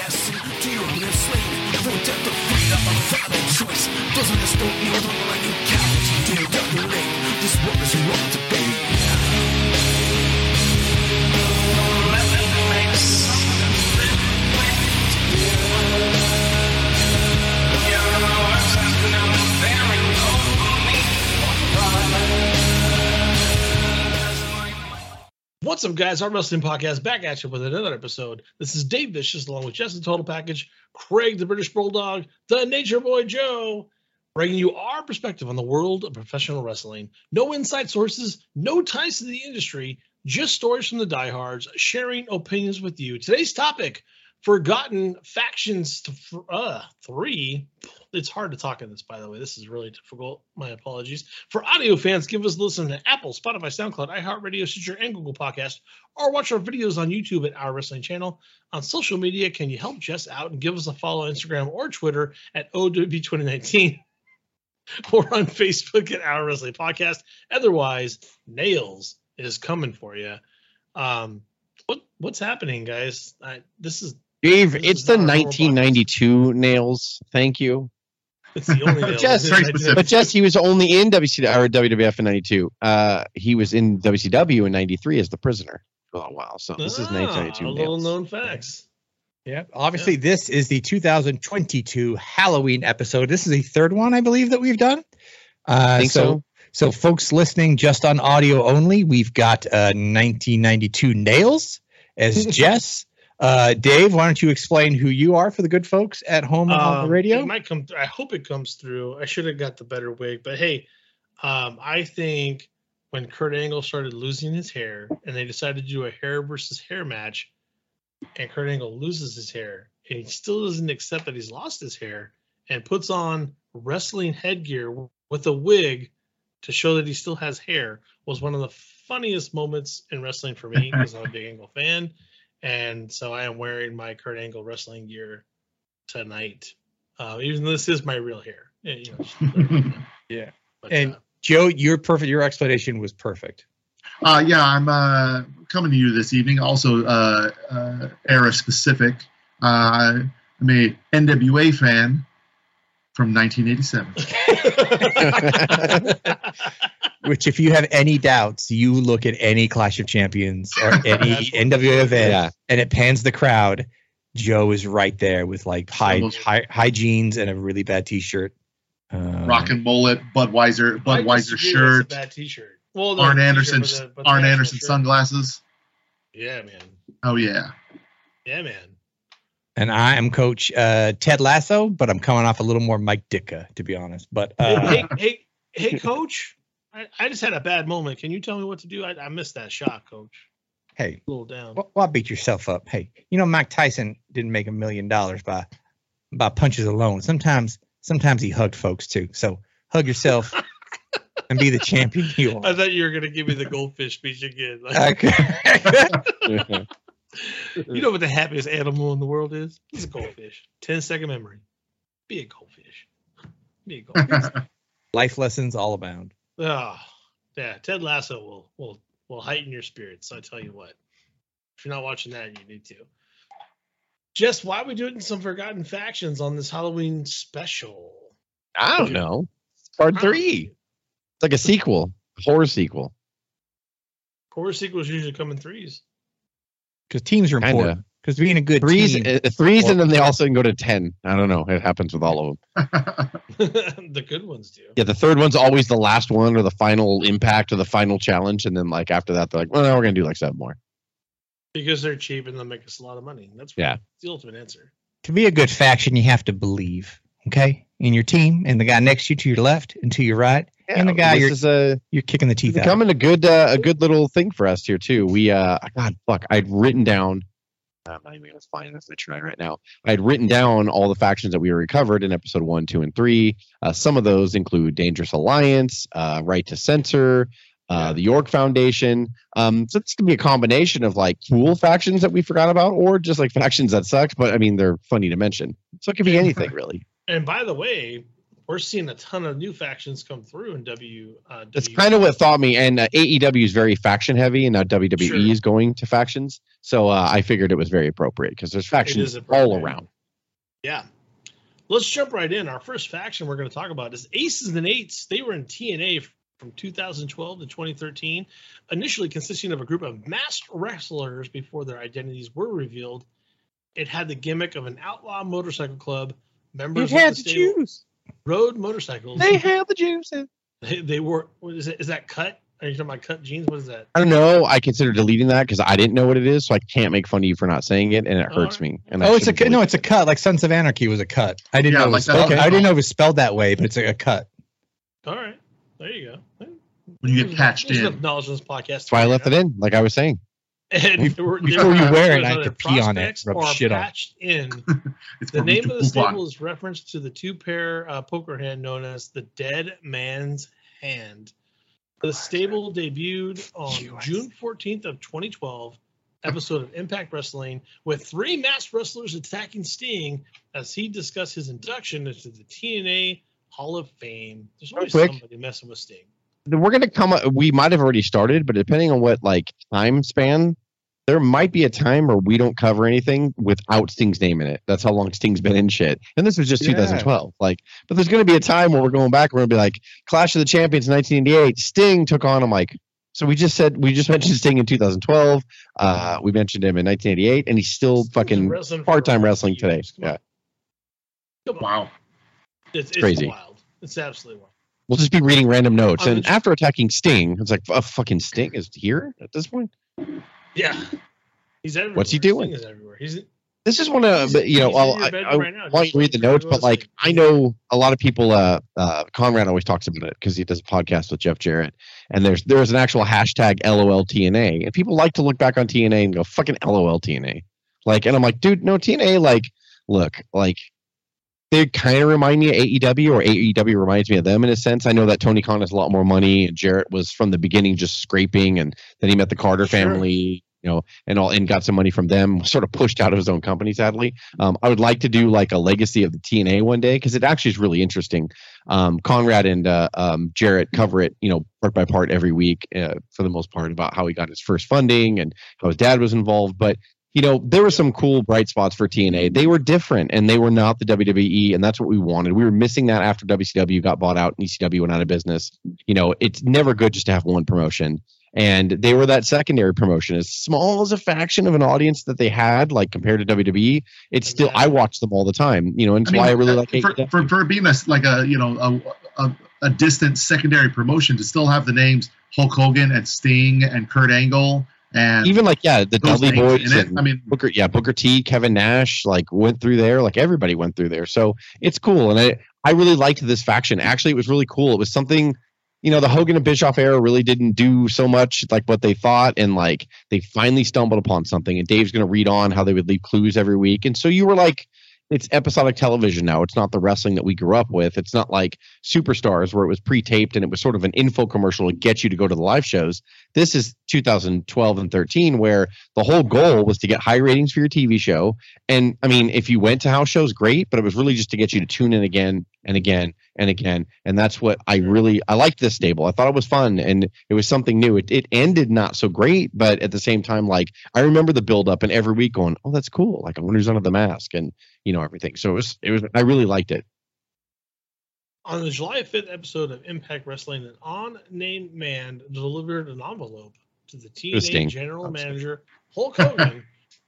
yes. Do you live slave? No death of freedom, a valid choice. Those of us don't kneel down like a couch. Do you decorate? This world is wrong to be. Let them make something with your words and I'm very lonely. What's up, guys? Our Wrestling Podcast back at you with another episode. This is Dave Vicious, along with Jess the Total Package, Craig the British Bulldog, the Nature Boy Joe, bringing you our perspective on the world of professional wrestling. No inside sources, no ties to the industry, just stories from the diehards, sharing opinions with you. Today's topic, Forgotten Factions 3. It's hard to talk in this, by the way. This is really difficult. My apologies. For audio fans, give us a listen to Apple, Spotify, SoundCloud, iHeartRadio, Stitcher, and Google Podcast, or watch our videos on YouTube at Our Wrestling Channel. On social media, can you help Jess out and give us a follow on Instagram or Twitter at OWB2019 or on Facebook at Our Wrestling Podcast? Otherwise, Nails is coming for you. What's happening, guys? Dave, it's the 1992 Nails. Thank you. It's the only Nails. Jess, he was only in WCW or WWF in 92. He was in WCW in 93 as the prisoner. Oh, wow. So this is 1992 Nails. Little-known facts. Yeah. Obviously, this is the 2022 Halloween episode. This is the third one, I believe, that we've done. So folks listening just on audio only, we've got 1992 Nails as Jess. Dave, why don't you explain who you are for the good folks at home on the radio? It might come. I hope it comes through. I should have got the better wig, but hey, I think when Kurt Angle started losing his hair and they decided to do a hair versus hair match, and Kurt Angle loses his hair and he still doesn't accept that he's lost his hair and puts on wrestling headgear with a wig to show that he still has hair, was one of the funniest moments in wrestling for me because I'm a big Angle fan. And so I am wearing my Kurt Angle wrestling gear tonight. Even though this is my real hair. Yeah. But, Joe, your explanation was perfect. I'm coming to you this evening. Also, era specific. I'm a NWA fan from 1987. Which, if you have any doubts, you look at any Clash of Champions or any NWO event, and it pans the crowd. Joe is right there with like high jeans and a really bad T-shirt, rock and mullet, Budweiser shirt, bad T-shirt. Well, Arn Anderson sunglasses. Yeah, man. Oh yeah. Yeah, man. And I am Coach Ted Lasso, but I'm coming off a little more Mike Ditka, to be honest. But hey, Coach. I just had a bad moment. Can you tell me what to do? I missed that shot, Coach. Hey, cool down. Well, beat yourself up. Hey, you know Mike Tyson didn't make $1 million by punches alone. Sometimes he hugged folks too. So hug yourself and be the champion you are. I thought you were gonna give me the goldfish speech again. You know what the happiest animal in the world is? It's a goldfish. 10-second memory. Be a goldfish. Life lessons all abound. Oh, yeah, Ted Lasso will heighten your spirits. So I tell you what, if you're not watching that, you need to. Jess, why are we doing some Forgotten Factions on this Halloween special? I don't know. It's part 3. It's like a sequel, horror sequel. Horror sequels usually come in 3s. Because teams are important. Because being a good 3s, team. 3s, and then they also can go to 10. I don't know. It happens with all of them. The good ones do. Yeah, the third one's always the last one or the final impact or the final challenge. And then, like, after that, they're like, well, now we're going to do, like, 7 more. Because they're cheap and they'll make us a lot of money. That's the ultimate answer. To be a good faction, you have to believe, okay, in your team and the guy next to you to your left and to your right. Yeah, and the guy you're kicking the teeth out. It's becoming a good little thing for us here, too. We, I'd written down. I'm not even going to find this. I try right now. I had written down all the factions that we recovered in episode 1, 2, and 3. Some of those include Dangerous Alliance, Right to Censor, the York Foundation. So it's going to be a combination of like cool factions that we forgot about, or just like factions that suck. But I mean, they're funny to mention. So it could be anything really. And by the way, we're seeing a ton of new factions come through in WWE. That's kind of what thought me. And AEW is very faction heavy, and now WWE is going to factions. So I figured it was very appropriate because there's factions all around. Yeah. Let's jump right in. Our first faction we're going to talk about is Aces and Eights. They were in TNA from 2012 to 2013, initially consisting of a group of masked wrestlers before their identities were revealed. It had the gimmick of an outlaw motorcycle club. Members had the juice. Road motorcycles. They had the juice. They wore, what is it? Is that cut? Are you talking about cut jeans? What is that? I don't know. I consider deleting that because I didn't know what it is, so I can't make fun of you for not saying it, and it hurts me. And it's a cut. No, it's a cut. Like Sons of Anarchy was a cut. I didn't know. It was I didn't know it was spelled that way, but it's a cut. All right, there you go. When you get patched in, acknowledgments podcast. That's why I left it in, like I was saying. And before you wear it, I have to pee on it, rub shit on it. The name of the stable is referenced to the two-pair poker hand known as the Dead Man's Hand. The stable debuted on June 14th of 2012 episode of Impact Wrestling with three masked wrestlers attacking Sting as he discussed his induction into the TNA Hall of Fame. There's always somebody messing with Sting. We're going to come up, we might have already started, but depending on what like time span, there might be a time where we don't cover anything without Sting's name in it. That's how long Sting's been in shit. And this was just 2012. Like, but there's going to be a time where we're going back. We're going to be like Clash of the Champions 1988. Sting took on him. Like, so we just mentioned Sting in 2012. We mentioned him in 1988, and he's still fucking part-time wrestling today. Yeah. Wow. It's crazy. Wild. It's absolutely wild. We'll just be reading random notes. And after attacking Sting, it's like, oh, fucking Sting is here at this point? Yeah. He's everywhere. What's he doing? Sting is everywhere. This is one of, you know, I want you to read the notes, but like, I know a lot of people, Conrad always talks about it because he does a podcast with Jeff Jarrett. And there's an actual hashtag LOLTNA. And people like to look back on TNA and go, fucking LOLTNA. Like, and I'm like, dude, no, TNA, like, look, like, they kind of remind me of AEW, or AEW reminds me of them in a sense. I know that Tony Khan has a lot more money, and Jarrett was from the beginning just scraping, and then he met the Carter family, you know, and got some money from them. Sort of pushed out of his own company, sadly. I would like to do like a legacy of the TNA one day because it actually is really interesting. Conrad and Jarrett cover it, you know, part by part every week for the most part about how he got his first funding and how his dad was involved, but. You know, there were some cool bright spots for TNA. They were different, and they were not the WWE, and that's what we wanted. We were missing that after WCW got bought out and ECW went out of business. You know, it's never good just to have one promotion. And they were that secondary promotion. As small as a faction of an audience that they had, like, compared to WWE, it's still – I watch them all the time, you know, and why I really like AEW. For being a distant secondary promotion, to still have the names Hulk Hogan and Sting and Kurt Angle – and even like, yeah, the Dudley Boys, Booker T, Kevin Nash, like went through there, like everybody went through there. So it's cool. And I really liked this faction. Actually, it was really cool. It was something, you know, the Hogan and Bischoff era really didn't do so much like what they thought. And like, they finally stumbled upon something, and Dave's going to read on how they would leave clues every week. And so you were like, it's episodic television now. It's not the wrestling that we grew up with. It's not like Superstars where it was pre-taped and it was sort of an infomercial to get you to go to the live shows. This is 2012 and 13 where the whole goal was to get high ratings for your TV show. And, I mean, if you went to house shows, great, but it was really just to get you to tune in again and again and again. And that's what I liked this stable. I thought it was fun, and it was something new. It ended not so great, but at the same time, like, I remember the build-up and every week going, oh, that's cool. Like, I wonder who's under the mask. And, you know, everything. So it was I really liked it. On the July 5th episode of Impact Wrestling, an unnamed man delivered an envelope to the TNA general manager Hulk Hogan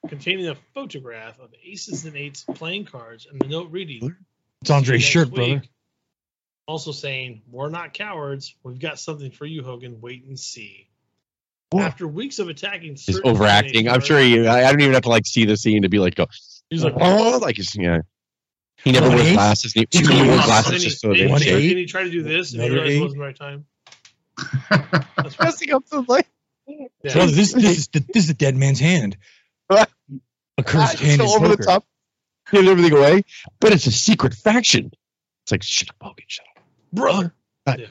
containing a photograph of Aces and Eights playing cards and the note reading, "It's Andre's shirt, brother." Also saying, "We're not cowards. We've got something for you, Hogan. Wait and see." What? After weeks of attacking, he's overacting. I'm sure I don't even have to like see the scene to be like, go. He's like, oh, like, yeah. He never wore glasses. He never wore glasses just so they would say. And he tried to do this, and he realized it wasn't the right time. That's messing up the light. Yeah. Well, this is the dead man's hand. A cursed hand is over the top. Hid everything away, but it's a secret faction. It's like, shut up, Hogan, shut up, brother. Yeah.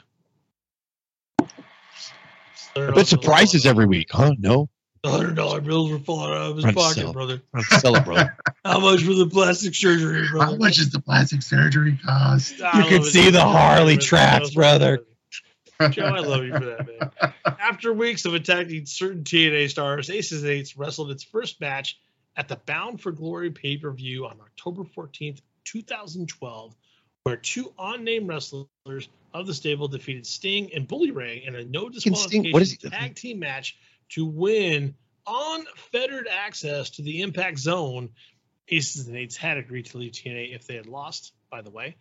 I bet surprises every week, huh? No. $100 bills were falling out of his pocket, brother. Sell it, brother. How much for the plastic surgery, brother? How much is the plastic surgery cost? You can see the Harley tracks, brother. Joe, I love you for that, man. After weeks of attacking certain TNA stars, Aces and Eights wrestled its first match at the Bound for Glory pay-per-view on October 14th, 2012, where two unnamed wrestlers of the stable defeated Sting and Bully Ray in a no disqualification tag team match to win unfettered access to the Impact Zone. Aces and Eights had agreed to leave TNA if they had lost, by the way.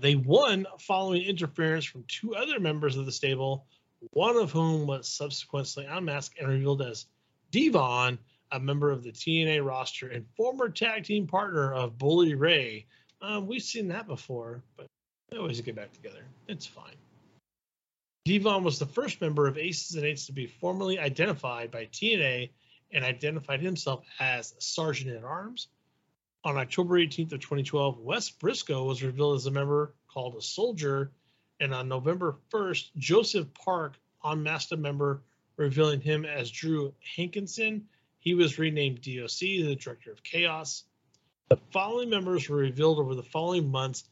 They won following interference from two other members of the stable, one of whom was subsequently unmasked and revealed as D-Von, a member of the TNA roster and former tag team partner of Bully Ray. We've seen that before, but they always get back together. It's fine. D-Von was the first member of Aces and Eights to be formally identified by TNA and identified himself as Sergeant at Arms. On October 18th of 2012, Wes Briscoe was revealed as a member called a Soldier, and on November 1st, Joseph Park unmasked a member, revealing him as Drew Hankinson. He was renamed DOC, the Director of Chaos. The following members were revealed over the following months.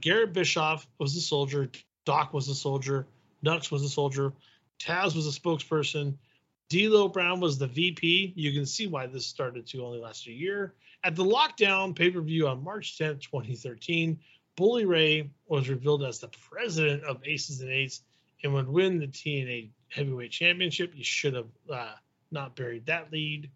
Garrett Bischoff was a Soldier, Doc was a Soldier, Nux was a Soldier, Taz was a spokesperson, D'Lo Brown was the VP. You can see why this started to only last a year. At the Lockdown pay-per-view on March 10th, 2013, Bully Ray was revealed as the president of Aces and Eights and would win the TNA Heavyweight Championship. You should have not buried that lead.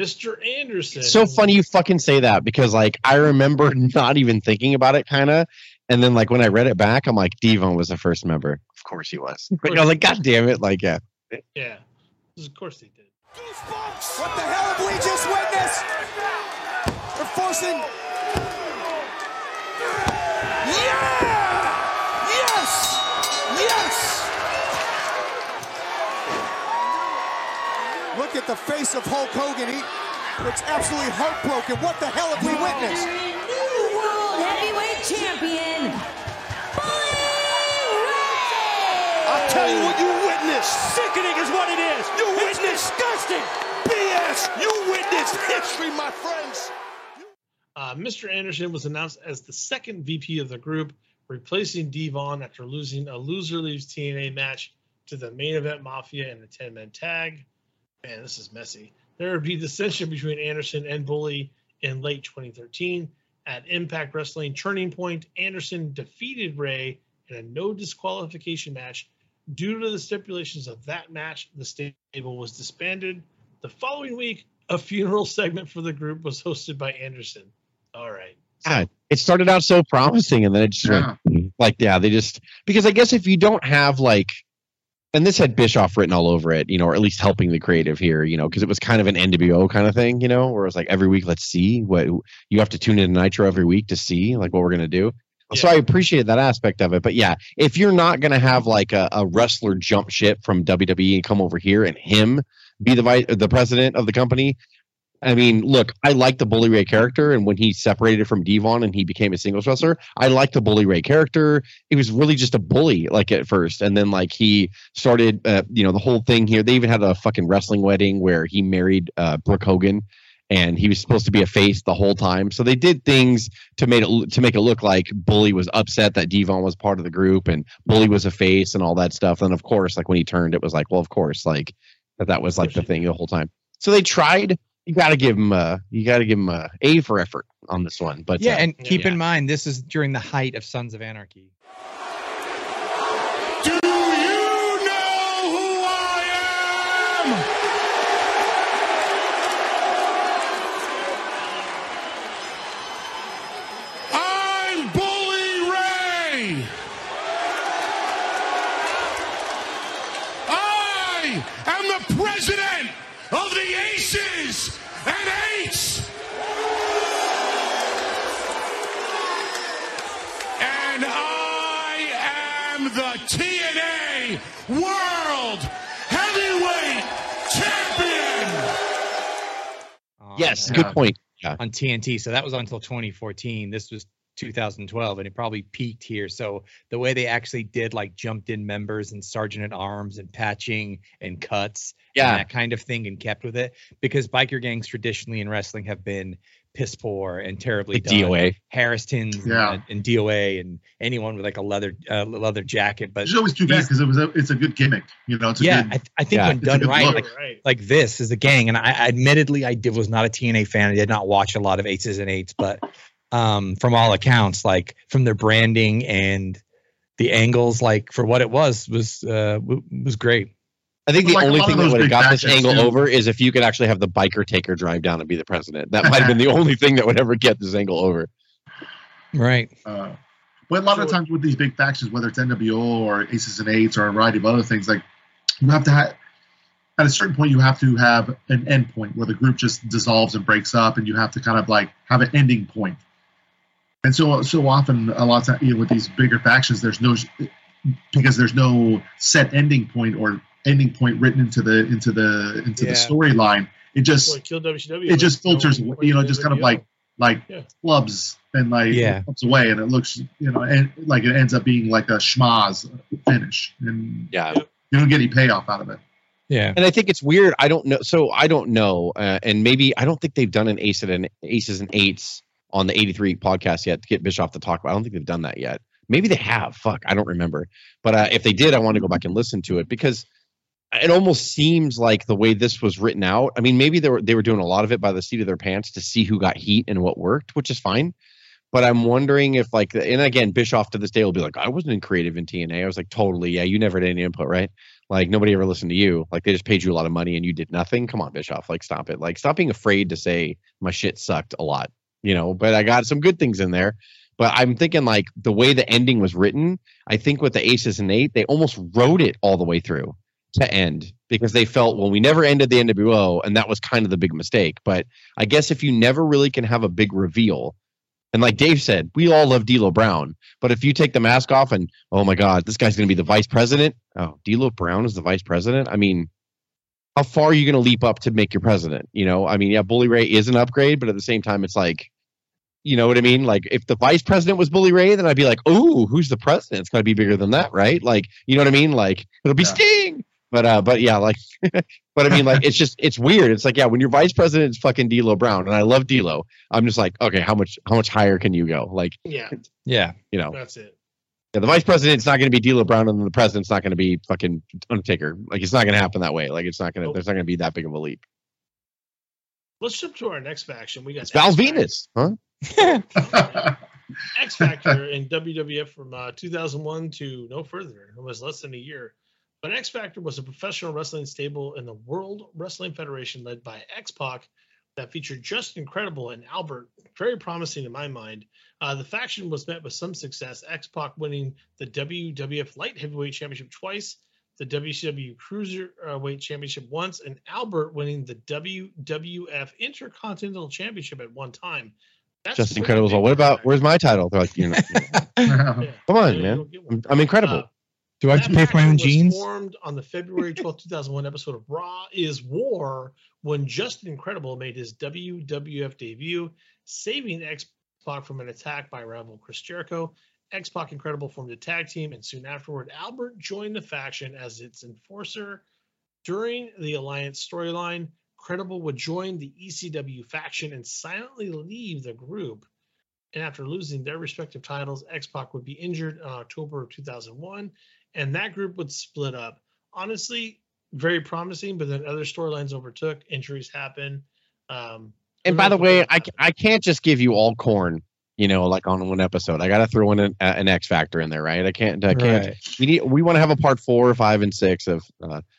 Mr. Anderson. It's so funny you fucking say that because, like, I remember not even thinking about it, kind of. And then, like, when I read it back, I'm like, D-Von was the first member. Of course he was. Course. I was like, God damn it. Like, yeah. Yeah. Of course they did. What the hell have we just witnessed? They're forcing. Yeah! Yes! Yes! Look at the face of Hulk Hogan. He looks absolutely heartbroken. What the hell have we witnessed? New World Heavyweight Champion, Bully Ray! I'll tell you what you witnessed. Sickening is what it is. You witnessed disgusting BS. You witnessed history, my friends. Mr. Anderson was announced as the second VP of the group, replacing D-Von after losing a loser leaves TNA match to the Main Event Mafia in a 10-man tag. Man, this is messy. There would be dissension between Anderson and Bully in late 2013. At Impact Wrestling Turning Point, Anderson defeated Ray in a no disqualification match. Due to the stipulations of that match, the stable was disbanded. The following week, a funeral segment for the group was hosted by Anderson. All right. So. Yeah, it started out so promising, and then it just went, like, yeah, they just – because I guess if you don't have, like – and this had Bischoff written all over it, you know, or at least helping the creative here, you know, because it was kind of an NWO kind of thing, you know, where it was like every week, let's see what – you have to tune in to Nitro every week to see, like, what we're going to do. Yeah. So I appreciate that aspect of it. But yeah, if you're not going to have like a wrestler jump ship from WWE and come over here and him be the president of the company. I mean, look, I like the Bully Ray character. And when he separated from D-Von and he became a singles wrestler, I liked the Bully Ray character. It was really just a bully, like, at first. And then, like, he started, you know, the whole thing here. They even had a fucking wrestling wedding where he married Brooke Hogan. And he was supposed to be a face the whole time. So they did things to make it look like Bully was upset that D-Von was part of the group and Bully was a face and all that stuff. And, of course, like, when he turned, it was like, well, of course, like, that was, like, the thing the whole time. So they tried. You got to give him A for effort on this one. But yeah, and keep in mind, this is during the height of Sons of Anarchy. Do you know who I am? President of the Aces and Eights, and I am the TNA World Heavyweight Champion. Yes, good point. Yeah. On TNT, so that was until 2014. This was 2012, and it probably peaked here. So the way they actually did like jumped in members and sergeant at arms and patching and cuts, and that kind of thing, and kept with it, because biker gangs traditionally in wrestling have been piss poor and terribly done. DOA, Harrison's, and DOA, and anyone with like a leather jacket. But it's always too bad because it's a good gimmick, you know. It's a good, I think when done right, like this is a gang. And I admittedly was not a TNA fan. I did not watch a lot of Aces and Eights, but from all accounts, like from their branding and the angles, like for what it was great. I think the only thing that would have got this angle over is if you could actually have the biker taker drive down and be the president. That might have been the only thing that would ever get this angle over. Right. But a lot of times with these big factions, whether it's NWO or Aces and Eights or a variety of other things, like you have to have, at a certain point, you have to have an end point where the group just dissolves and breaks up, and you have to kind of like have an ending point. And so often, a lot of times, you know, with these bigger factions, there's no set ending point or ending point written into the storyline. It just like Kill WCW, it just filters, you know, just kind of like clubs and clubs away, and it looks, you know, and like it ends up being like a schmaz finish, and you don't get any payoff out of it. Yeah, and I think it's weird. I don't know, and maybe I don't think they've done an Aces and Eights on the 83 podcast yet to get Bischoff to talk about. I don't think they've done that yet. Maybe they have. Fuck, I don't remember. But if they did, I want to go back and listen to it, because it almost seems like the way this was written out, I mean, maybe they were doing a lot of it by the seat of their pants to see who got heat and what worked, which is fine. But I'm wondering if, like, and again, Bischoff to this day will be like, I wasn't in creative in TNA. I was like, totally, you never had any input, right? Like, nobody ever listened to you. Like, they just paid you a lot of money and you did nothing. Come on, Bischoff, like, stop it. Like, stop being afraid to say my shit sucked a lot, you know, but I got some good things in there. But I'm thinking, like, the way the ending was written, I think with the Aces and Eight, they almost wrote it all the way through to end, because they felt, well, we never ended the NWO, and that was kind of the big mistake. But I guess if you never really can have a big reveal, and like Dave said, we all love D'Lo Brown, but if you take the mask off and, oh my God, this guy's going to be the vice president. Oh, D'Lo Brown is the vice president. I mean, how far are you going to leap up to make your president? You know, I mean, yeah, Bully Ray is an upgrade, but at the same time, it's like, you know what I mean? Like, if the vice president was Bully Ray, then I'd be like, oh, who's the president? It's got to be bigger than that, right? Like, you know what I mean? Like, it'll be Sting. But yeah, like, but I mean, like, it's just, it's weird. It's like, yeah, when your vice president is fucking D'Lo Brown, and I love D'Lo, I'm just like, okay, how much higher can you go? Like, yeah, you know, that's it. Yeah, the vice president's not going to be D'Lo Brown, and the president's not going to be fucking Undertaker. Like, it's not going to happen that way. Like, there's not going to be that big of a leap. Let's shift to our next faction. We got Val Venus, huh? X-Factor in WWF from 2001 to no further. It was less than a year. But X-Factor was a professional wrestling stable in the World Wrestling Federation led by X-Pac that featured Justin Credible and Albert, very promising in my mind. The faction was met with some success, X-Pac winning the WWF Light Heavyweight Championship twice, the WCW Cruiserweight Championship once, and Albert winning the WWF Intercontinental Championship at one time. Justin Credible's all, what about, where's my title? They're like, you know, come on, man. I'm incredible. Do I have to pay for my own jeans? Formed on the February 12, 2001 episode of Raw is War, when Justin Credible made his WWF debut, saving X-Pac from an attack by rival Chris Jericho. X-Pac and Credible formed a tag team, and soon afterward, Albert joined the faction as its enforcer. During the Alliance storyline, Credible would join the ECW faction and silently leave the group. And after losing their respective titles, X-Pac would be injured in October of 2001, and that group would split up. Honestly, very promising, but then other storylines overtook. Injuries happen. And by the way, I can't just give you all corn, you know, like on one episode. I got to throw in an X Factor in there, right? I can't. Right. We want to have a part 4, 5, and 6 of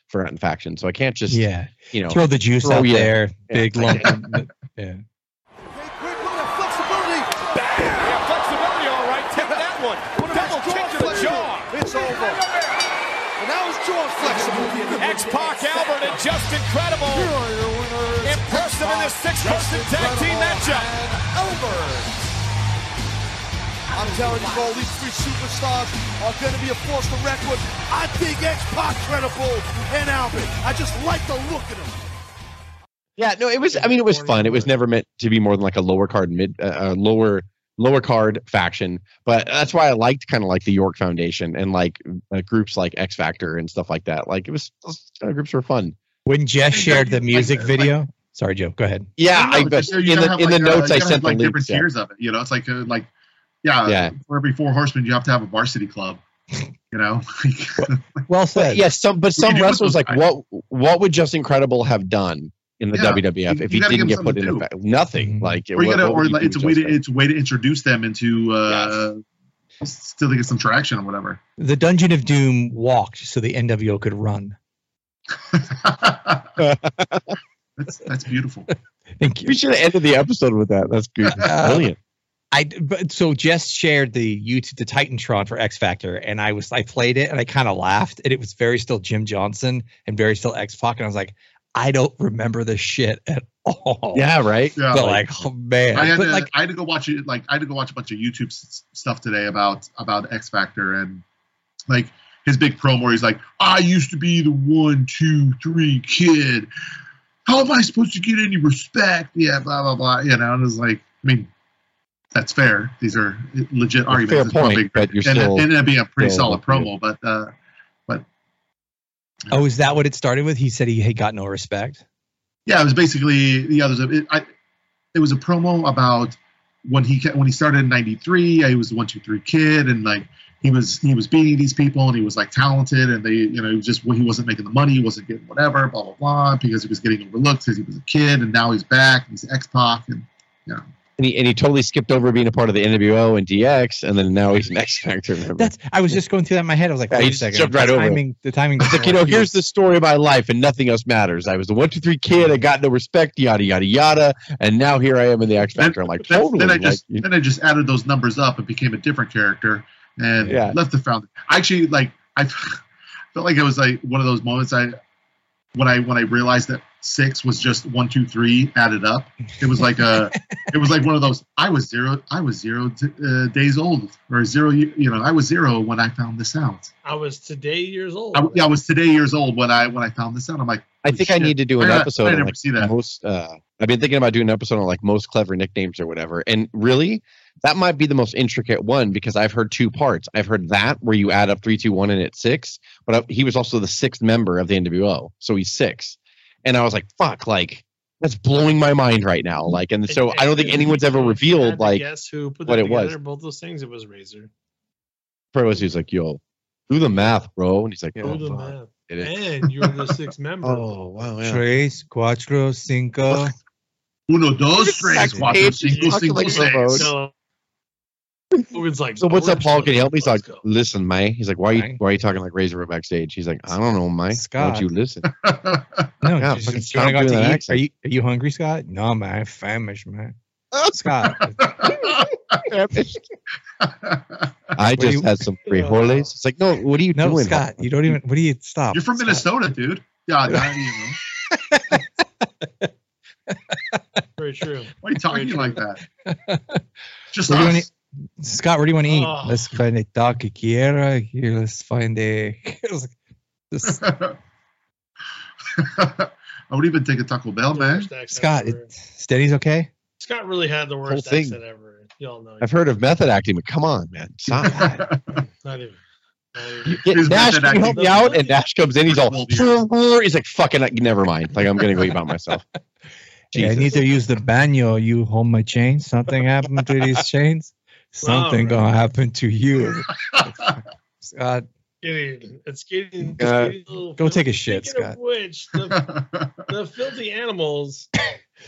Forgotten Faction, so I can't just you know, throw the juice out there, big lump. Yeah. X-Pac, Albert, and Justin Credible impressed them in this 6-person tag team matchup. I'm telling you, all these three superstars are going to be a force for record. I think X-Pac, Credible, and Albert. I just like the look of them. Yeah, no, it was. I mean, it was fun. It was never meant to be more than like a lower card, lower lower card faction. But that's why I liked kind of like the York Foundation and like groups like X-Factor and stuff like that. Like it was, those kind of groups were fun. When Jess shared the music video. Sorry, Joe, go ahead. Yeah, I bet. In the notes I sent the link. Different tiers of it. You know, it's like, yeah. For every Four Horsemen, you have to have a Varsity Club. You know, well said. Yeah, some wrestlers like what would Just Incredible have done in the WWF if he didn't get put in? Nothing. Like it's a way to introduce them into still to get some traction or whatever. The Dungeon of Doom walked so the NWO could run. That's beautiful. Thank you. We should have ended the episode with that. That's good. Brilliant. So Jess shared the Titantron for X Factor, and I played it, and I kind of laughed, and it was very still Jim Johnson and very still X Pac, and I was like, I don't remember this shit at all. Yeah, right. Yeah, but like, oh man, I had to go watch it. Like, I had to go watch a bunch of YouTube stuff today about X Factor, and like his big promo where he's like, I used to be the 1, 2, 3 kid. How am I supposed to get any respect? Yeah, blah blah blah. You know, and it's like, I mean. That's fair. These are legit arguments. Fair point, but you're still... And it'd be a pretty solid promo, but... Oh, is that what it started with? He said he had got no respect? Yeah, it was basically the others. It was a promo about when he started in 93, he was the 1, 2, 3 kid, and like he was beating these people, and he was like talented, and they, you know, he wasn't making the money, he wasn't getting whatever, blah, blah, blah, because he was getting overlooked because he was a kid, and now he's back, and he's X-Pac, and, you know... And he totally skipped over being a part of the NWO and DX, and then now he's an X Factor member. I was just going through that in my head. I was like, wait a second. Jumped right over. The timing. Like, you know, here's the story of my life, and nothing else matters. I was the 1, 2, 3 kid. I got no respect. Yada yada yada. And now here I am in the X Factor. Then I just added those numbers up and became a different character and left the fountain. Actually, like I felt like it was like one of those moments when I realized that. 6 was just 1, 2, 3 added up. It was like one of those. I was zero days old, or zero. You know, I was zero when I found this out. I was today years old. I was today years old when I found this out. I'm like, I think shit. I need to do an episode. I never like see that. I've been thinking about doing an episode on like most clever nicknames or whatever. And really, that might be the most intricate one because I've heard two parts. I've heard that where you add up 3, 2, 1 and it's 6. But he was also the 6th member of the NWO, so he's 6. And I was like, fuck, like, that's blowing my mind right now. Like, and so I don't think anyone's ever revealed, like, guess who put what it was. Both those things, it was Razor. He was like, yo, do the math, bro. And he's like, do the math. And you're the 6th member. Oh, wow. Yeah. 3, 4, 5. 1, 2, 3, 4, 5, 6. Like, so what's up, Paul? Can you help me? He's like, listen, Mike. He's like, why are you talking like Razor backstage? He's like, I don't know, Mike. Scott, won't you listen? Are you hungry, Scott? No, man, I'm famished, man. Scott, I just had some frijoles. It's like, no, what are you doing, Scott? You don't even. What do you stop? You're from Scott. Minnesota, dude. God, I don't even know. Very true. Why are you talking like that? Just us. Scott, where do you want to eat? Let's find a taquiera here. Let's find a. I would even take a Taco Bell, man. Scott, Steady's okay. Scott really had the worst accent ever. Y'all know. I've heard of method acting, but come on, man. Stop. Not even. Nash, can you help me out? And Nash comes in. He's all. He's like, fucking. Never mind. Like I'm gonna go eat by myself. Yeah, I need to use the baño. You hold my chains. Something happened to these chains. Something gonna happen to you, Scott. It's getting go take a shit, Scott. Of which the Filthy Animals,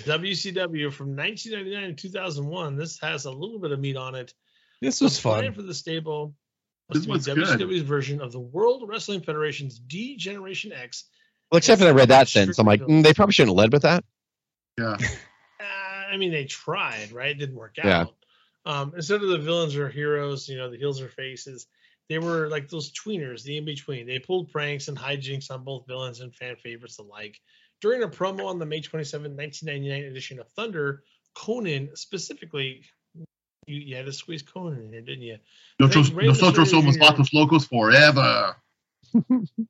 WCW from 1999 to 2001. This has a little bit of meat on it. This was fun for the stable. This was WCW's version of the World Wrestling Federation's D-Generation X. Well, except that I read that sentence, I'm like, they probably shouldn't have led with that. Yeah. I mean, they tried, right? It didn't work out. Yeah. Instead of the villains or heroes, you know, the heels or faces, they were like those tweeners, the in-between. They pulled pranks and hijinks on both villains and fan favorites alike. During a promo on the May 27, 1999 edition of Thunder, Conan specifically, you had to squeeze Conan in here, didn't you? Nosotros somos vatos locos forever.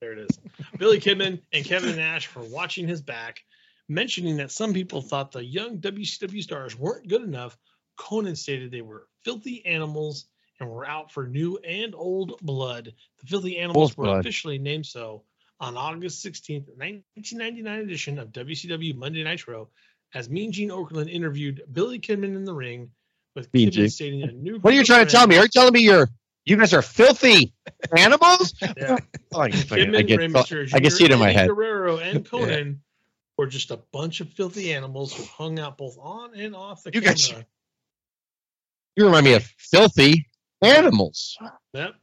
There it is. Billy Kidman and Kevin Nash for watching his back, mentioning that some people thought the young WCW stars weren't good enough Conan stated they were filthy animals and were out for new and old blood. The Filthy Animals were officially named so on August 16th, 1999 edition of WCW Monday Nitro, as Mean Gene Okerlund interviewed Billy Kidman in the ring, with Kidman stating a new... What are you trying to tell me? Are you telling me you guys are filthy animals? Yeah. Oh, Kidman, I can see it in my head. Guerrero and Conan were just a bunch of filthy animals who hung out both on and off the camera. You remind me of Filthy Animals. Yep.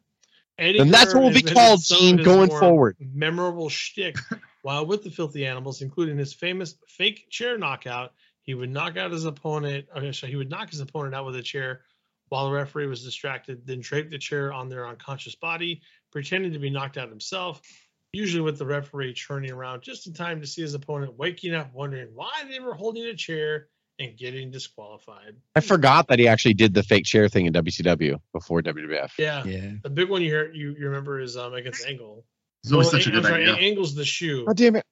And that's what will be called, Gene, going forward. Memorable shtick while with the Filthy Animals, including his famous fake chair knockout. He would knock his opponent out with a chair while the referee was distracted, then draped the chair on their unconscious body, pretending to be knocked out himself, usually with the referee turning around just in time to see his opponent waking up wondering why they were holding a chair and getting disqualified. I forgot that he actually did the fake chair thing in WCW before WWF. Yeah. The big one you remember is against Angle. It's always such a good idea. Angle's the shoe. Oh, damn it.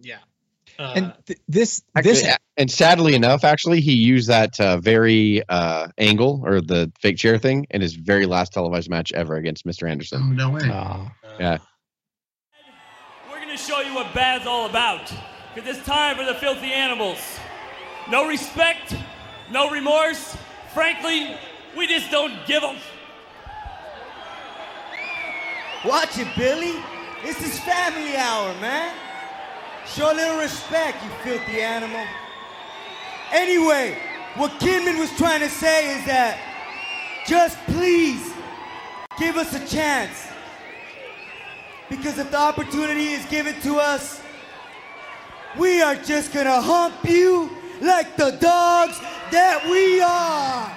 Yeah. And sadly enough, actually, he used that Angle or the fake chair thing in his very last televised match ever against Mr. Anderson. Oh, no way. Yeah. We're going to show you what bad's all about, because it's time for the Filthy Animals. No respect, no remorse. Frankly, we just don't give them. Watch it, Billy. This is family hour, man. Show a little respect, you filthy animal. Anyway, what Kidman was trying to say is that just please give us a chance. Because if the opportunity is given to us, we are just going to hump you like the dogs that we are.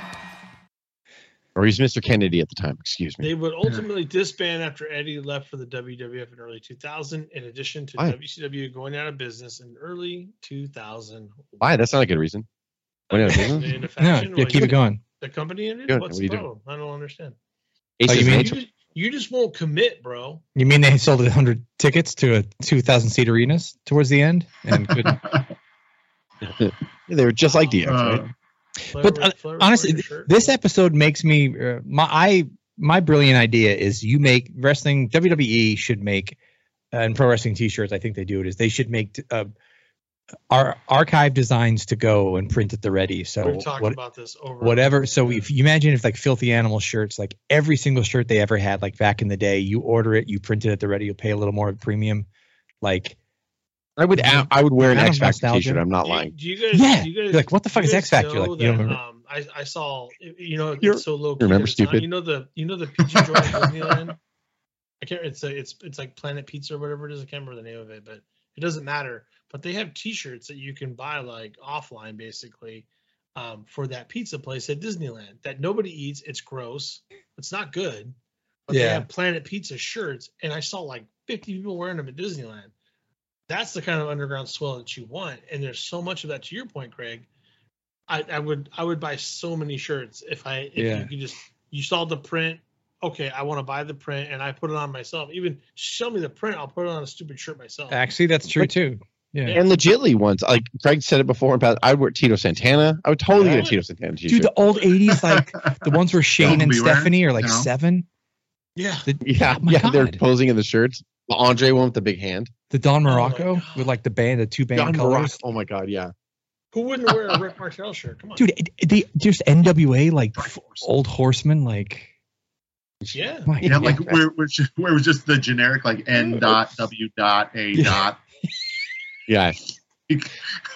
Or he's Mr. Kennedy at the time, excuse me. They would ultimately disband after Eddie left for the WWF in early 2000, in addition to WCW going out of business in early 2000. Why? That's not a good reason. Keep it going. The company ended? What's the problem? I don't understand. You just won't commit, bro. You mean they sold 100 tickets to a 2,000-seat arena towards the end? And couldn't? They were just like DX, right? Honestly, this episode makes me my brilliant idea is you make wrestling. WWE should make and pro wrestling T-shirts. I think they do it. Is they should make our archive designs to go and print at the ready. So we've talked about this over whatever. So if you imagine if like Filthy Animal shirts, like every single shirt they ever had, like back in the day, you order it, you print it at the ready, you'll pay a little more premium, like. I would wear an X-Factor T-shirt. I'm not lying. Do you guys like, what the fuck is X-Factor? Like, you remember? I saw, it's so low. You remember, stupid? You know the pizza joint in Disneyland? I can't. It's like Planet Pizza or whatever it is. I can't remember the name of it, but it doesn't matter. But they have T-shirts that you can buy like offline, basically, for that pizza place at Disneyland that nobody eats. It's gross. It's not good. But they have Planet Pizza shirts, and I saw like 50 people wearing them at Disneyland. That's the kind of underground swell that you want, and there's so much of that. To your point, Greg, I would buy so many shirts if you could just, you saw the print, okay, I want to buy the print, and I put it on myself. Even show me the print, I'll put it on a stupid shirt myself. Actually, that's true too. Yeah, and legitly ones, like Greg said it before. I'd wear Tito Santana. I would totally get a Tito Santana t-shirt. Dude, the old '80s, like the ones where Shane and Stephanie are like seven. Yeah, they're posing in the shirts. Andre one with the big hand. The Don Morocco with like the band, the two band Don colors. Morocco. Oh my God, yeah. Who wouldn't wear a Rick Martel shirt? Come on, dude. They just NWA like Old Horsemen, like. Yeah, like where it was just the generic like N.W.A. Yeah,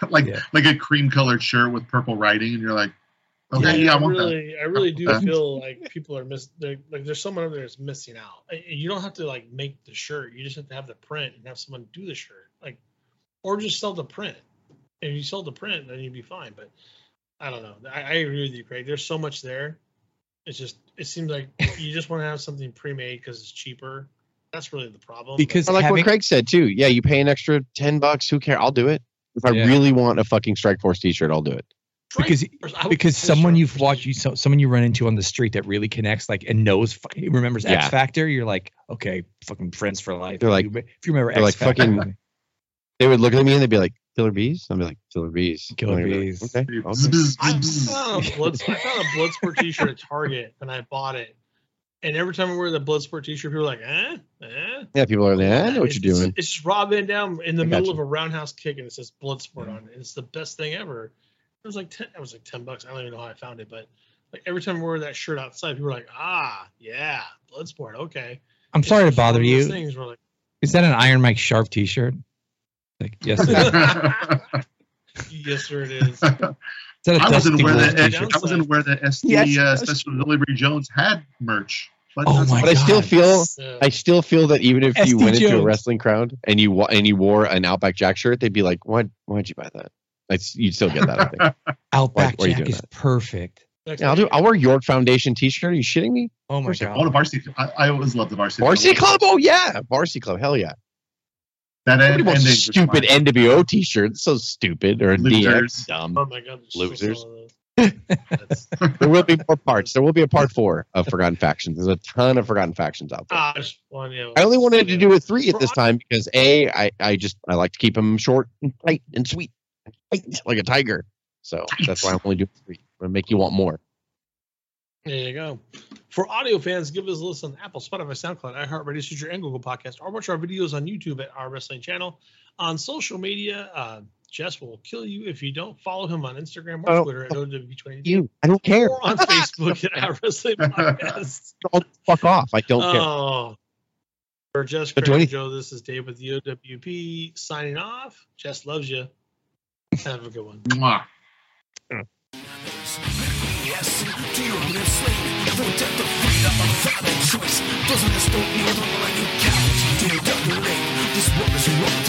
like a cream colored shirt with purple writing, and you're like, okay, yeah, I really do feel like people are like there's someone over there that's missing out. You don't have to like make the shirt. You just have to have the print and have someone do the shirt, like, or just sell the print. If you sold the print, then you'd be fine. But I don't know. I agree with you, Craig. There's so much there. It's just, it seems like you just want to have something pre-made because it's cheaper. That's really the problem. Because what Craig said too. Yeah, you pay an extra $10. Who cares? I'll do it. If I really want a fucking Strikeforce T-shirt, I'll do it. Because someone you've watched, someone you run into on the street that really connects, like, and knows, remembers X Factor, you're like, okay, fucking friends for life. They're like, if you remember X Factor, fucking, they would look at me and they'd be like, Killer Bees? I'll be like, Killer Bees. Killer Bees. Like, okay. I found a Bloodsport t-shirt at Target, and I bought it. And every time I wear the Bloodsport t-shirt, people are like, eh? Eh? Yeah, people are like, I know what you're doing. It's just Rob Van Dam in the middle of a roundhouse kick, and it says Bloodsport on it. And it's the best thing ever. It was like $10. I don't even know how I found it, but like every time I wore that shirt outside, people were like, ah, yeah, Bloodsport, okay. I'm sorry to bother you. Like, is that an Iron Mike Sharp t-shirt? Like, yes, it is. Yes, sir, it is. I wasn't aware that SD Special Delivery Jones had merch. But I still feel that even if you went into a wrestling crowd and you wore an Outback Jack shirt, they'd be like, why'd you buy that? Like, you'd still get that, I think. Outback Jack is perfect. Yeah, I'll wear York Foundation t-shirt. Are you shitting me? Oh, my God. Oh, the Varsity. I always love the Varsity. Varsity Club? Oh, yeah. Varsity Club. Hell, yeah. That stupid NWO t-shirt. So stupid. Or DX. Dumb. Oh, my God. Losers. There will be more parts. There will be a part 4 of Forgotten Factions. There's a ton of Forgotten Factions out there. I only wanted to do a 3 at this time because, A, I like to keep them short and tight and sweet. Like a tiger. So that's why I'm only doing 3. It'll make you want more. There you go. For audio fans, give us a listen on Apple, Spotify, SoundCloud, iHeartRadio, Stitcher, and Google Podcast, or watch our videos on YouTube at Our Wrestling Channel. On social media, Jess will kill you if you don't follow him on Instagram or Twitter at OWP22. I don't care. Or on Facebook at Our Wrestling Podcast. Don't fuck off. I don't care. For Jess, Craig, Joe, this is Dave with the OWP signing off. Jess loves you. Have a good one. Mwah. Yes, to your lips, the death of freedom, a valid choice. Doesn't this don't be a little like a couch? Do you duck the ring? This work is wrong.